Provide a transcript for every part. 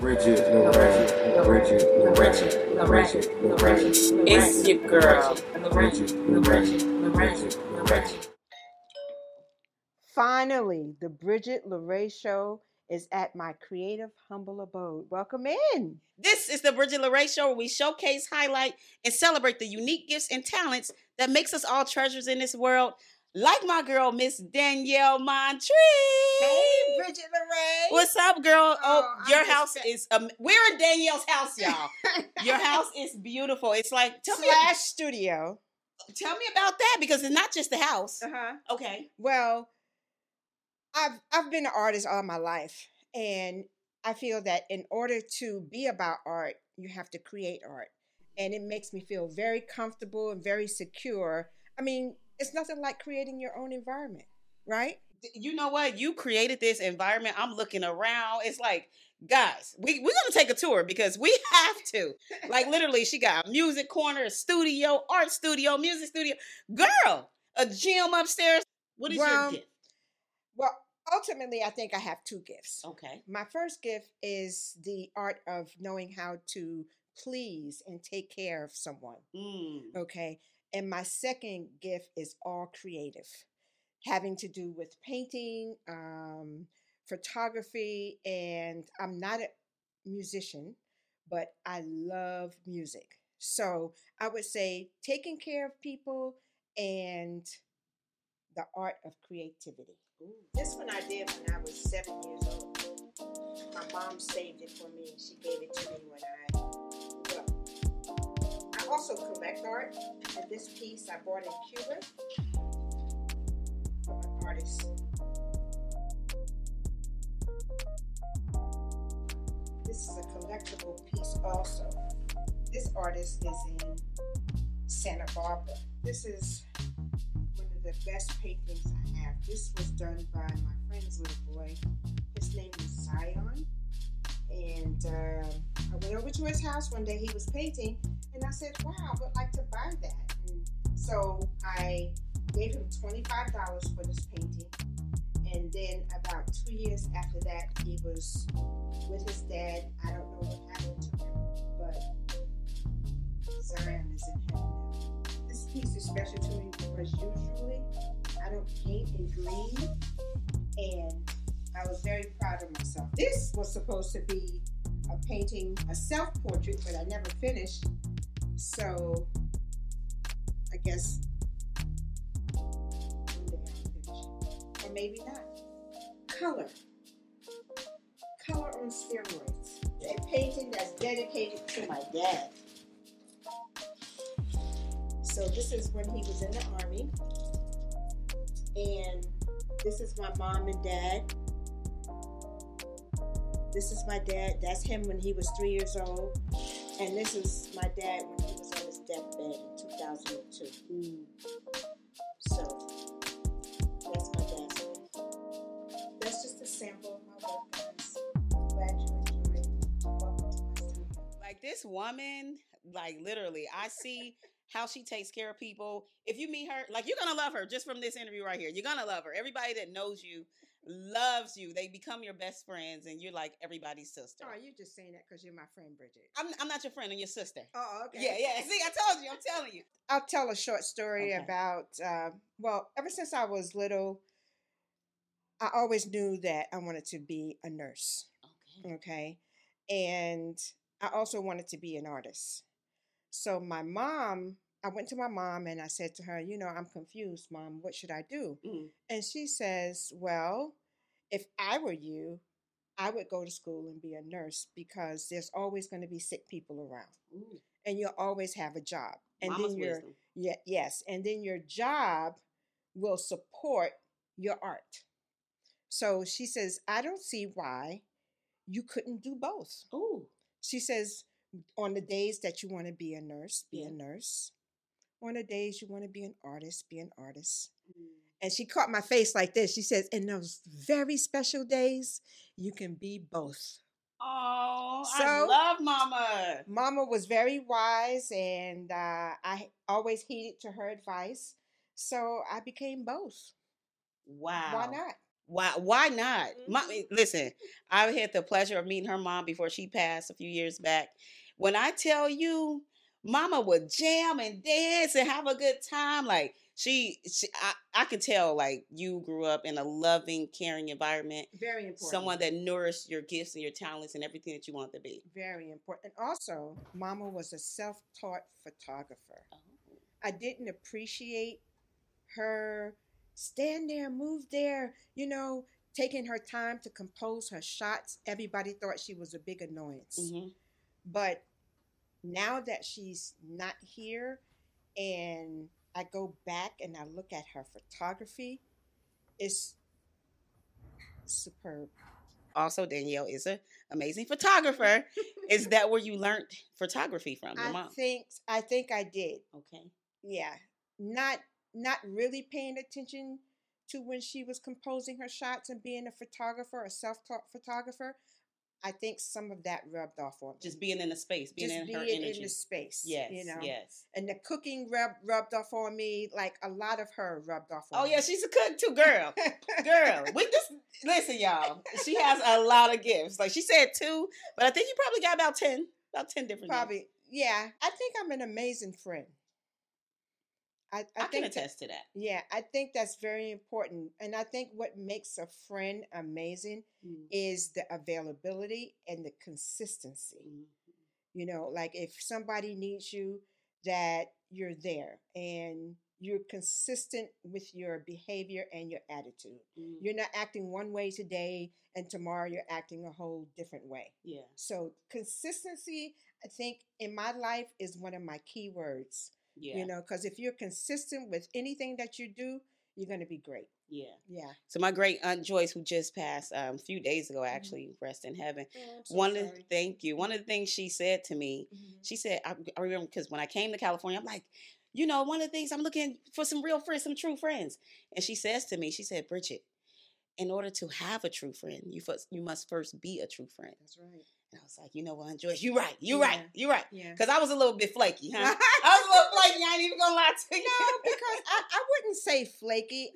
Bridgett LaRé, Bridgett LaRé, Bridgett LaRé. It's your girl, Bridgett LaRé, Bridgett LaRé. Finally, the Bridgett LaRé Show is at my creative, humble abode. Welcome in. This is the Bridgett LaRé Show, where we showcase, highlight, and celebrate the unique gifts and talents that makes us all treasures in this world. Like my girl, Miss Danielle Montreese. Hey, Bridgett LaRé. What's up, girl? Oh your house is... we're in Danielle's house, y'all. Your house is beautiful. It's like... Tell me, studio. Tell me about that, because it's not just the house. Uh-huh. Okay. Well, I've been an artist all my life, and I feel that in order to be about art, you have to create art. And it makes me feel very comfortable and very secure. I mean... It's nothing like creating your own environment, right? You know what? You created this environment. I'm looking around. It's like, guys, we're going to take a tour because we have to. Like, literally, she got a music corner, a studio, art studio, music studio. Girl, a gym upstairs. What is your gift? Well, ultimately, I think I have two gifts. Okay. My first gift is the art of knowing how to please and take care of someone. Mm. Okay. And my second gift is all creative, having to do with painting, photography, and I'm not a musician, but I love music. So I would say taking care of people and the art of creativity. Ooh. This one I did when I was 7 years old. My mom saved it for me, and she gave it to me when I also collect art, and this piece I bought in Cuba from an artist. This is a collectible piece also. This artist is in Santa Barbara. This is one of the best paintings I have. This was done by my friend's little boy. His name is Zion. And I went over to his house one day. He was painting, and I said, wow, I would like to buy that. And so I gave him $25 for this painting. And then about 2 years after that, he was with his dad. I don't know what happened to him, but Zion is in heaven now. This piece is special to me because usually I don't paint in green, and I was very proud of myself. This was supposed to be a painting, a self-portrait, but I never finished. So I guess one day I'll finish. Or maybe not. Color. Color on steroids. A painting that's dedicated to my dad. So this is when he was in the army. And this is my mom and dad. This is my dad. That's him when he was 3 years old. And this is my dad when he was on his deathbed in 2002. Mm. So, that's my dad's name. That's just a sample of my work, guys. I'm glad you enjoyed. Welcome to my studio. Like, this woman, like, literally, I see how she takes care of people. If you meet her, like, you're going to love her just from this interview right here. You're going to love her. Everybody that knows you loves you. They become your best friends, and you're like everybody's sister. Oh, you're just saying that because you're my friend, Bridgett. I'm not your friend. I'm your sister. Oh, okay. Yeah, yeah. See, I told you. I'm telling you. I'll tell a short story about, ever since I was little, I always knew that I wanted to be a nurse. Okay. And I also wanted to be an artist. So I went to my mom and I said to her, I'm confused, Mom, what should I do? Mm. And she says, well, if I were you, I would go to school and be a nurse because there's always going to be sick people around. Ooh. And you'll always have a job. And Mama's then wisdom. And then your job will support your art. So she says, I don't see why you couldn't do both. Ooh. She says, on the days that you want to be a nurse, be a nurse. On the days you want to be an artist, be an artist. Mm. And she caught my face like this. She says, in those very special days, you can be both. Oh, so, I love Mama. Mama was very wise, and I always heeded to her advice. So I became both. Wow. Why not? Why not? Mm-hmm. Listen, I had the pleasure of meeting her mom before she passed a few years back. When I tell you, Mama would jam and dance and have a good time. Like I could tell, like, you grew up in a loving, caring environment. Very important. Someone that nourished your gifts and your talents and everything that you want to be. Very important. And also, Mama was a self-taught photographer. Oh. I didn't appreciate her stand there, move there, taking her time to compose her shots. Everybody thought she was a big annoyance. Mm-hmm. But now that she's not here and I go back and I look at her photography, it's superb. Also, Danielle is an amazing photographer. Is that where you learned photography from, your mom? I think I did. Okay. Yeah. Not really paying attention to when she was composing her shots and being a photographer, a self-taught photographer. I think some of that rubbed off on me. Just being in the space, in the space. Yes, yes. And the cooking rubbed off on me, like a lot of her rubbed off on me. Oh, yeah, she's a cook too, girl. Listen, y'all, she has a lot of gifts. Like she said 2, but I think you probably got about 10 different gifts. Yeah. I think I'm an amazing friend. I can attest to that. Yeah, I think that's very important. And I think what makes a friend amazing is the availability and the consistency. Mm-hmm. Like if somebody needs you, that you're there and you're consistent with your behavior and your attitude. Mm-hmm. You're not acting one way today and tomorrow you're acting a whole different way. Yeah. So consistency, I think, in my life is one of my key words. Yeah. Because if you're consistent with anything that you do, you're going to be great. Yeah. Yeah. So my great aunt Joyce, who just passed a few days ago, actually, mm-hmm. rest in heaven. Oh, I'm so sorry. Thank you. One of the things she said to me, mm-hmm. she said, I remember because when I came to California, I'm like, one of the things I'm looking for some real friends, some true friends. And she says to me, she said, Bridgett, in order to have a true friend, you must first be a true friend. That's right. And I was like, Aunt Joyce, you're right. Yeah. Because I was a little bit flaky, huh? I ain't even going to lie to you. No, because I wouldn't say flaky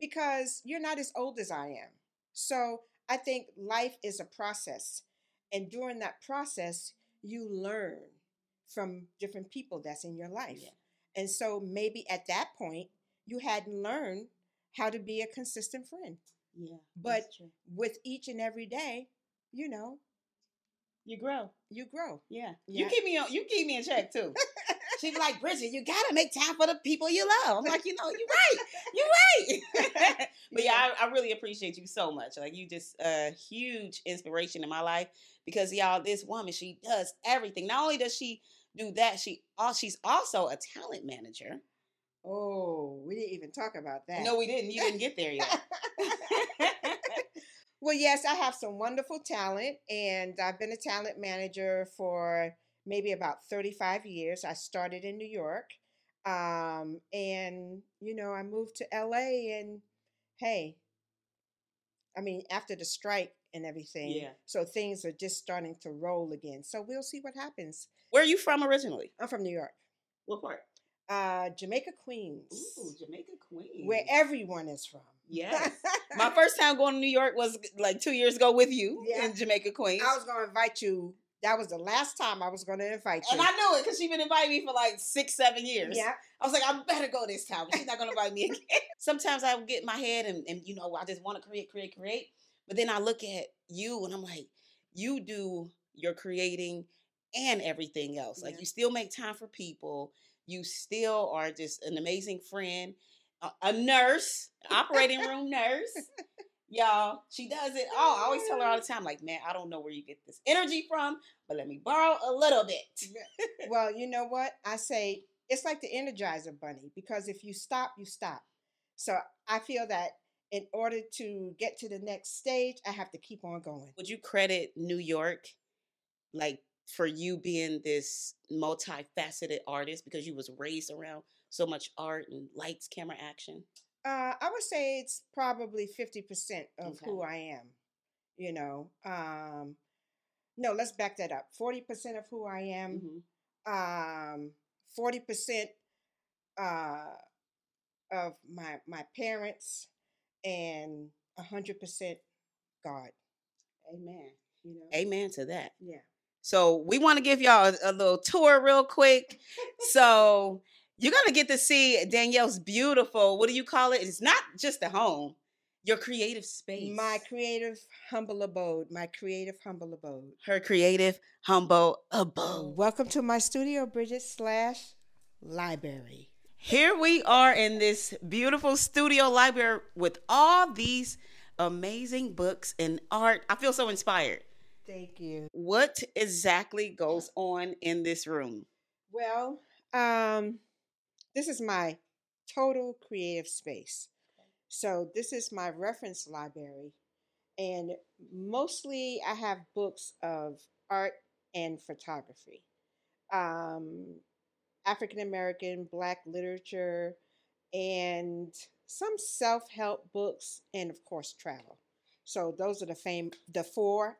because you're not as old as I am. So I think life is a process. And during that process, you learn from different people that's in your life. Yeah. And so maybe at that point, you hadn't learned how to be a consistent friend. Yeah, but with each and every day, You grow. Yeah. Yeah. You keep me in check too. She's like, Bridgett, you gotta make time for the people you love. I'm like, you're right. But I really appreciate you so much. Like you just a huge inspiration in my life because y'all, this woman, she does everything. Not only does she do that, she's also a talent manager. Oh, we didn't even talk about that. No, we didn't. You didn't get there yet. Well, yes, I have some wonderful talent, and I've been a talent manager for maybe about 35 years. I started in New York, and, I moved to LA, and hey, after the strike and everything, So things are just starting to roll again. So we'll see what happens. Where are you from originally? I'm from New York. What part? Jamaica, Queens. Ooh, Jamaica, Queens. Where everyone is from. Yes. My first time going to New York was like 2 years ago with you in Jamaica, Queens. I was going to invite you. That was the last time I was going to invite you. And I knew it because she's been inviting me for like 6-7 years. Yeah. I was like, I better go this time. She's not going to invite me again. Sometimes I get in my head and I just want to create. But then I look at you and I'm like, you do your creating and everything else. Like you still make time for people. You still are just an amazing friend, a nurse, operating room nurse. Y'all, she does it all. I always tell her all the time, like, man, I don't know where you get this energy from, but let me borrow a little bit. Well, you know what? I say it's like the Energizer Bunny because if you stop, you stop. So I feel that in order to get to the next stage, I have to keep on going. Would you credit New York, like, for you being this multifaceted artist because you was raised around so much art and lights, camera, action? I would say it's probably 50% of who I am, no, let's back that up. 40% of who I am, mm-hmm. 40% of my parents and 100% God. Amen. You know? Amen to that. Yeah. So we want to give y'all a little tour real quick. So you're going to get to see Danielle's beautiful, what do you call it? It's not just a home, your creative space. My creative, humble abode. My creative, humble abode. Her creative, humble abode. Welcome to my studio, Bridgett/library. Here we are in this beautiful studio library with all these amazing books and art. I feel so inspired. Thank you. What exactly goes on in this room? Well, this is my total creative space. So this is my reference library. And mostly I have books of art and photography. African-American, Black literature, and some self-help books, and of course, travel. So those are the four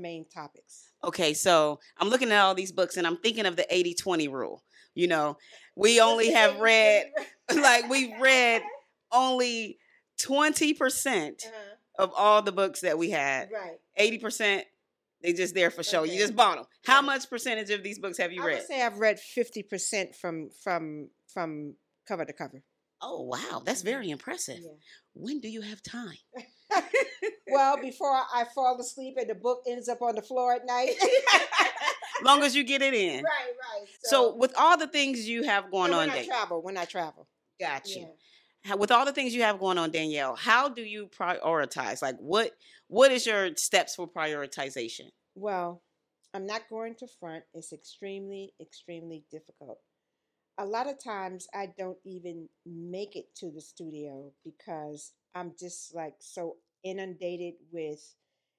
main topics. Okay, so I'm looking at all these books and I'm thinking of the 80-20 rule. You know, we only have read, like we've read only 20% of all the books that we had. Right. 80%, they just there for show. Okay. You just bought them. How much percentage of these books have you read? I would say I've read 50% from cover to cover. Oh, wow. That's very impressive. Yeah. When do you have time? Well, before I fall asleep and the book ends up on the floor at night. Long as you get it in. Right, right. So with all the things you have going on, When I travel. Gotcha. Yeah. With all the things you have going on, Danielle, how do you prioritize? Like what is your steps for prioritization? Well, I'm not going to front. It's extremely, extremely difficult. A lot of times I don't even make it to the studio because I'm just like so inundated with,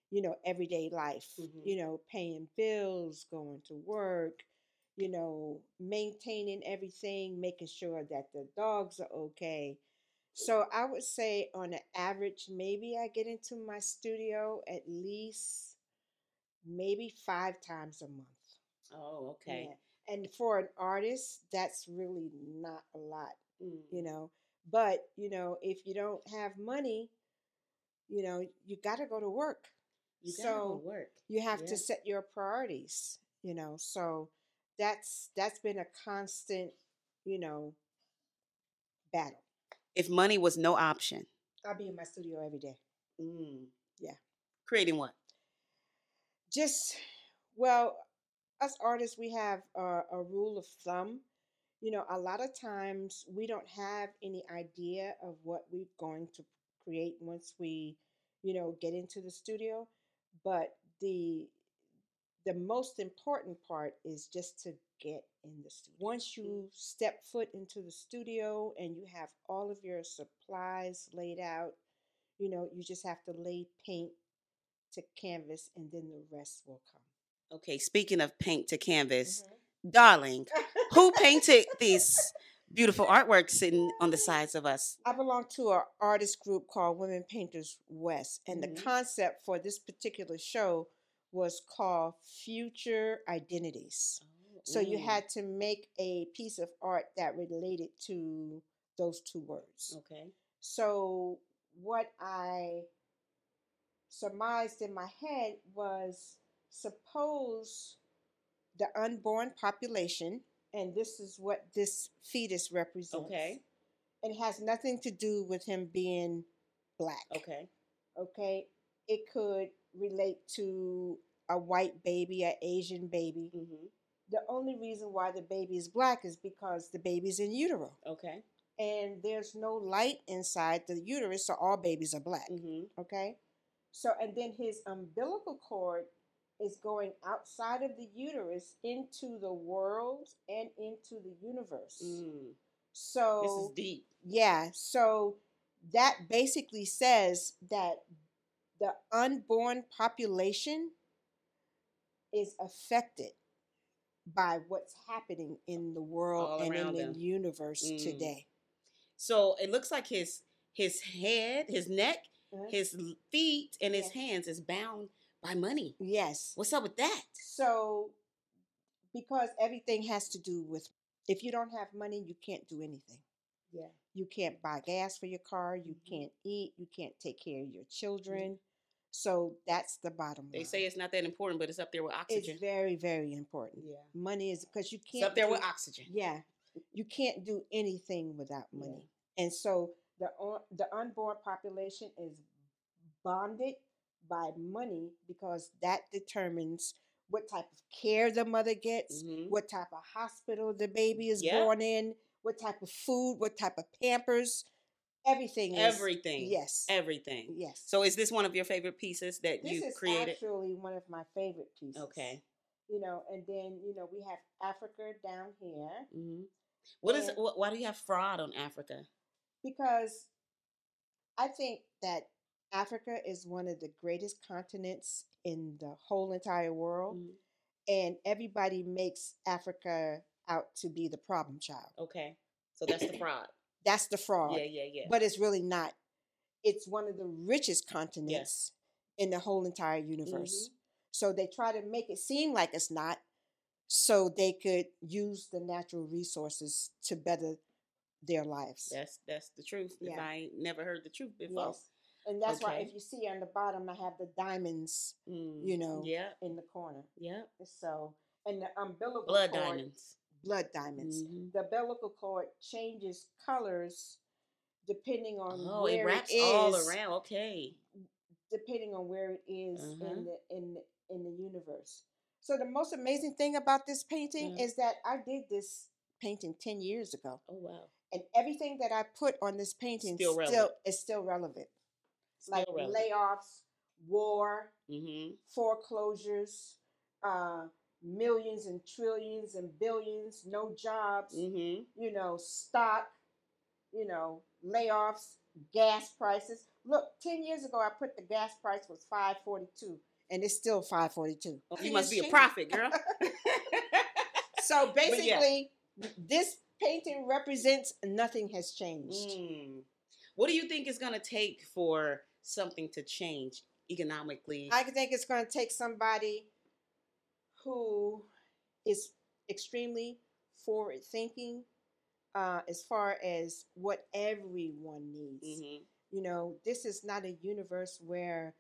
you know, everyday life, you know, paying bills, going to work, you know, maintaining everything, making sure that the dogs are okay. So I would say on an average, maybe I get into my studio at least maybe 5 times a month. Oh, okay. Yeah. And for an artist, that's really not a lot, you know. But, you know, if you don't have money, you know, you got to go to work. You have to set your priorities, you know. So that's been a constant, you know, battle. If money was no option, I'll be in my studio every day. Yeah. Creating what? Us artists, we have a rule of thumb. You know, a lot of times we don't have any idea of what we're going to create once we, you know, get into the studio. But the most important part is just to get in the studio. Once you step foot into the studio and you have all of your supplies laid out, you know, you just have to lay paint to canvas and then the rest will come. Okay, speaking of paint to canvas, darling, who painted this beautiful artwork sitting on the sides of us? I belong to an artist group called Women Painters West, and the concept for this particular show was called Future Identities. So you had to make a piece of art that related to those 2 words. Okay. So what I surmised in my head was, suppose the unborn population, and this is what this fetus represents. Okay. It has nothing to do with him being Black. Okay. Okay. It could relate to a white baby, an Asian baby. The only reason why the baby is Black is because the baby's in utero. Okay. And there's no light inside the uterus, so all babies are Black. Okay. So, and then his umbilical cord is going outside of the uterus into the world and into the universe. So this is deep. Yeah. So that basically says that the unborn population is affected by what's happening in the world and in the universe today. So it looks like his head, his neck, his feet, and his hands is bound by money. Yes. What's up with that? So, because everything has to do with, if you don't have money, you can't do anything. Yeah. You can't buy gas for your car. You can't eat. You can't take care of your children. So that's the bottom line. They say it's not that important, but it's up there with oxygen. It's very, very important. Yeah. Money is, because you can't. It's up there with oxygen. Yeah. You can't do anything without money. Yeah. And so the unborn population is bonded by money, because that determines what type of care the mother gets, what type of hospital the baby is born in, what type of food, what type of Pampers, everything. Everything. Yes. Everything. Yes. So is this one of your favorite pieces that you created? This is actually one of my favorite pieces. Okay. You know, and then, you know, we have Africa down here. Mm-hmm. Why do you have fraud on Africa? Because I think that Africa is one of the greatest continents in the whole entire world. Mm-hmm. And everybody makes Africa out to be the problem child. Okay. So that's the fraud. That's the fraud. Yeah, yeah, yeah. But it's really not. It's one of the richest continents in the whole entire universe. Mm-hmm. So they try to make it seem like it's not, so they could use the natural resources to better their lives. That's the truth. Yeah. If I ain't never heard the truth before. Yes. And that's why, if you see on the bottom, I have the diamonds, you know, in the corner. Yeah. So, and the umbilical cord. Blood diamonds. Mm-hmm. The umbilical cord changes colors depending on where it wraps it is, all around. Okay. Depending on where it is in the universe. So the most amazing thing about this painting is that I did this painting 10 years ago. Oh wow! And everything that I put on this painting is still relevant. Like layoffs, war, foreclosures, millions and trillions and billions, no jobs, you know, stock, you know, layoffs, gas prices. Look, 10 years ago, I put the gas price was $5.42, and it's still $5.42. Oh, you must be a prophet, girl. So basically, this painting represents nothing has changed. Mm. What do you think it's going to take for something to change economically? I think it's going to take somebody who is extremely forward-thinking as far as what everyone needs. Mm-hmm. You know, this is not a universe where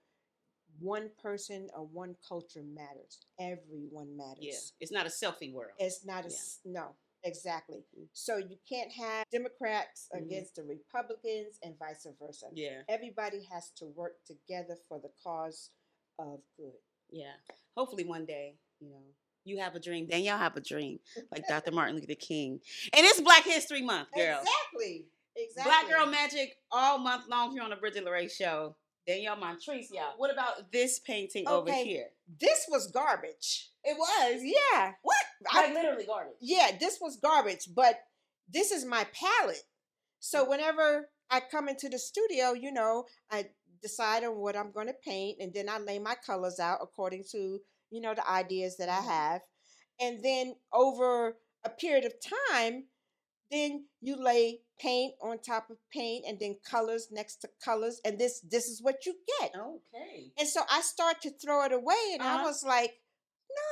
one person or one culture matters. Everyone matters. Yeah. It's not a selfie world. It's not no, exactly. Mm-hmm. So you can't have Democrats against the Republicans and vice versa. Yeah. Everybody has to work together for the cause of good. Yeah. Hopefully one day, you know, you have a dream, Danielle have a dream, like Dr. Martin Luther King. And it's Black History Month, girl. Exactly. Exactly. Black Girl Magic all month long here on the Bridgett LaRé Show. Danielle Montreese, y'all. What about this painting over here? This was garbage. It was, yeah. What? Like literally garbage. Yeah, this was garbage, but this is my palette. So whenever I come into the studio, you know, I decide on what I'm going to paint, and then I lay my colors out according to, you know, the ideas that I have. And then over a period of time, then you lay paint on top of paint, and then colors next to colors, and this is what you get. Okay. And so I start to throw it away, and I was like,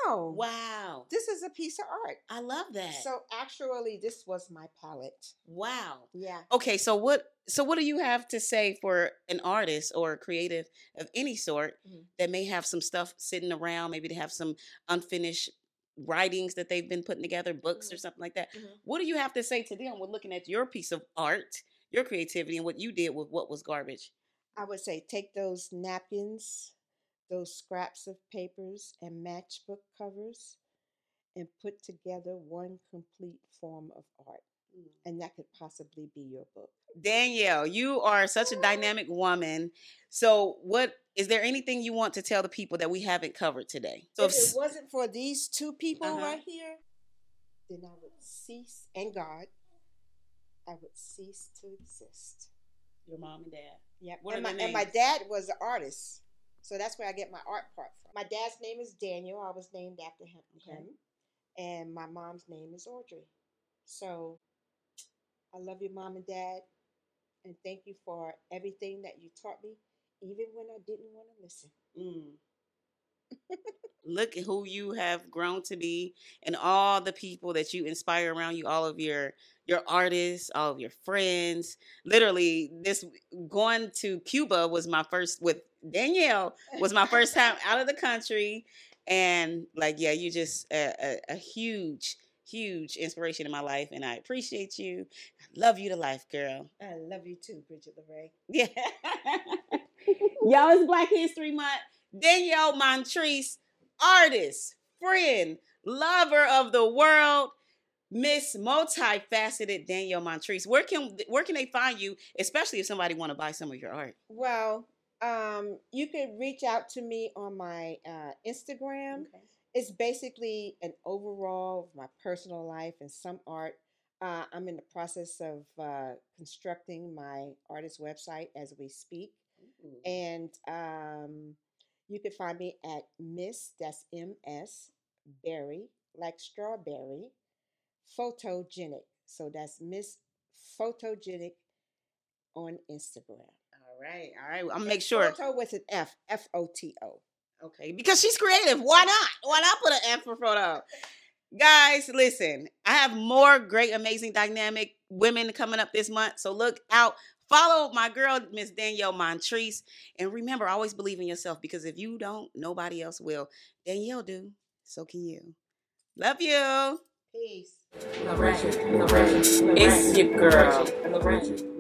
no. Wow. This is a piece of art. I love that. So actually, this was my palette. Wow. Yeah. Okay, so what do you have to say for an artist or a creative of any sort that may have some stuff sitting around, maybe they have some unfinished writings that they've been putting together, books or something like that. What do you have to say to them when looking at your piece of art, your creativity, and what you did with what was garbage? I would say take those napkins, those scraps of papers, and matchbook covers, and put together one complete form of art. And that could possibly be your book. Danielle, you are such a dynamic woman. So is there anything you want to tell the people that we haven't covered today? So if it wasn't for these two people right here, then I would cease, and God, I would cease to exist. Your mom and dad. Yeah. And my dad was an artist. So that's where I get my art part from. My dad's name is Daniel. I was named after him. Okay. And my mom's name is Audrey. So I love you, Mom and Dad, and thank you for everything that you taught me, even when I didn't want to listen. Mm. Look at who you have grown to be and all the people that you inspire around you, all of your artists, all of your friends. Literally, this going to Cuba was my first, with Danielle, was my first time out of the country. And like, yeah, you just a huge, huge inspiration in my life. And I appreciate you. I love you to life, girl. I love you too, Bridgett LaRé. Yeah. Y'all, it's Black History Month. Danielle Montreese, artist, friend, lover of the world, Miss Multifaceted Danielle Montreese. Where can they find you, especially if somebody want to buy some of your art? Well, you could reach out to me on my Instagram. Okay. It's basically an overall of my personal life and some art. I'm in the process of constructing my artist website as we speak. Mm-hmm. And you can find me at Miss, that's M-S, Berry, like strawberry, photogenic. So that's Miss Photogenic on Instagram. All right. I'm going to make sure. Photo was an F, F-O-T-O. Okay, because she's creative. Why not put an F for photo? Guys, listen, I have more great, amazing, dynamic women coming up this month. So look out. Follow my girl, Miss Danielle Montreese. And remember, always believe in yourself, because if you don't, nobody else will. Danielle do. So can you. Love you. Peace. It's your girl.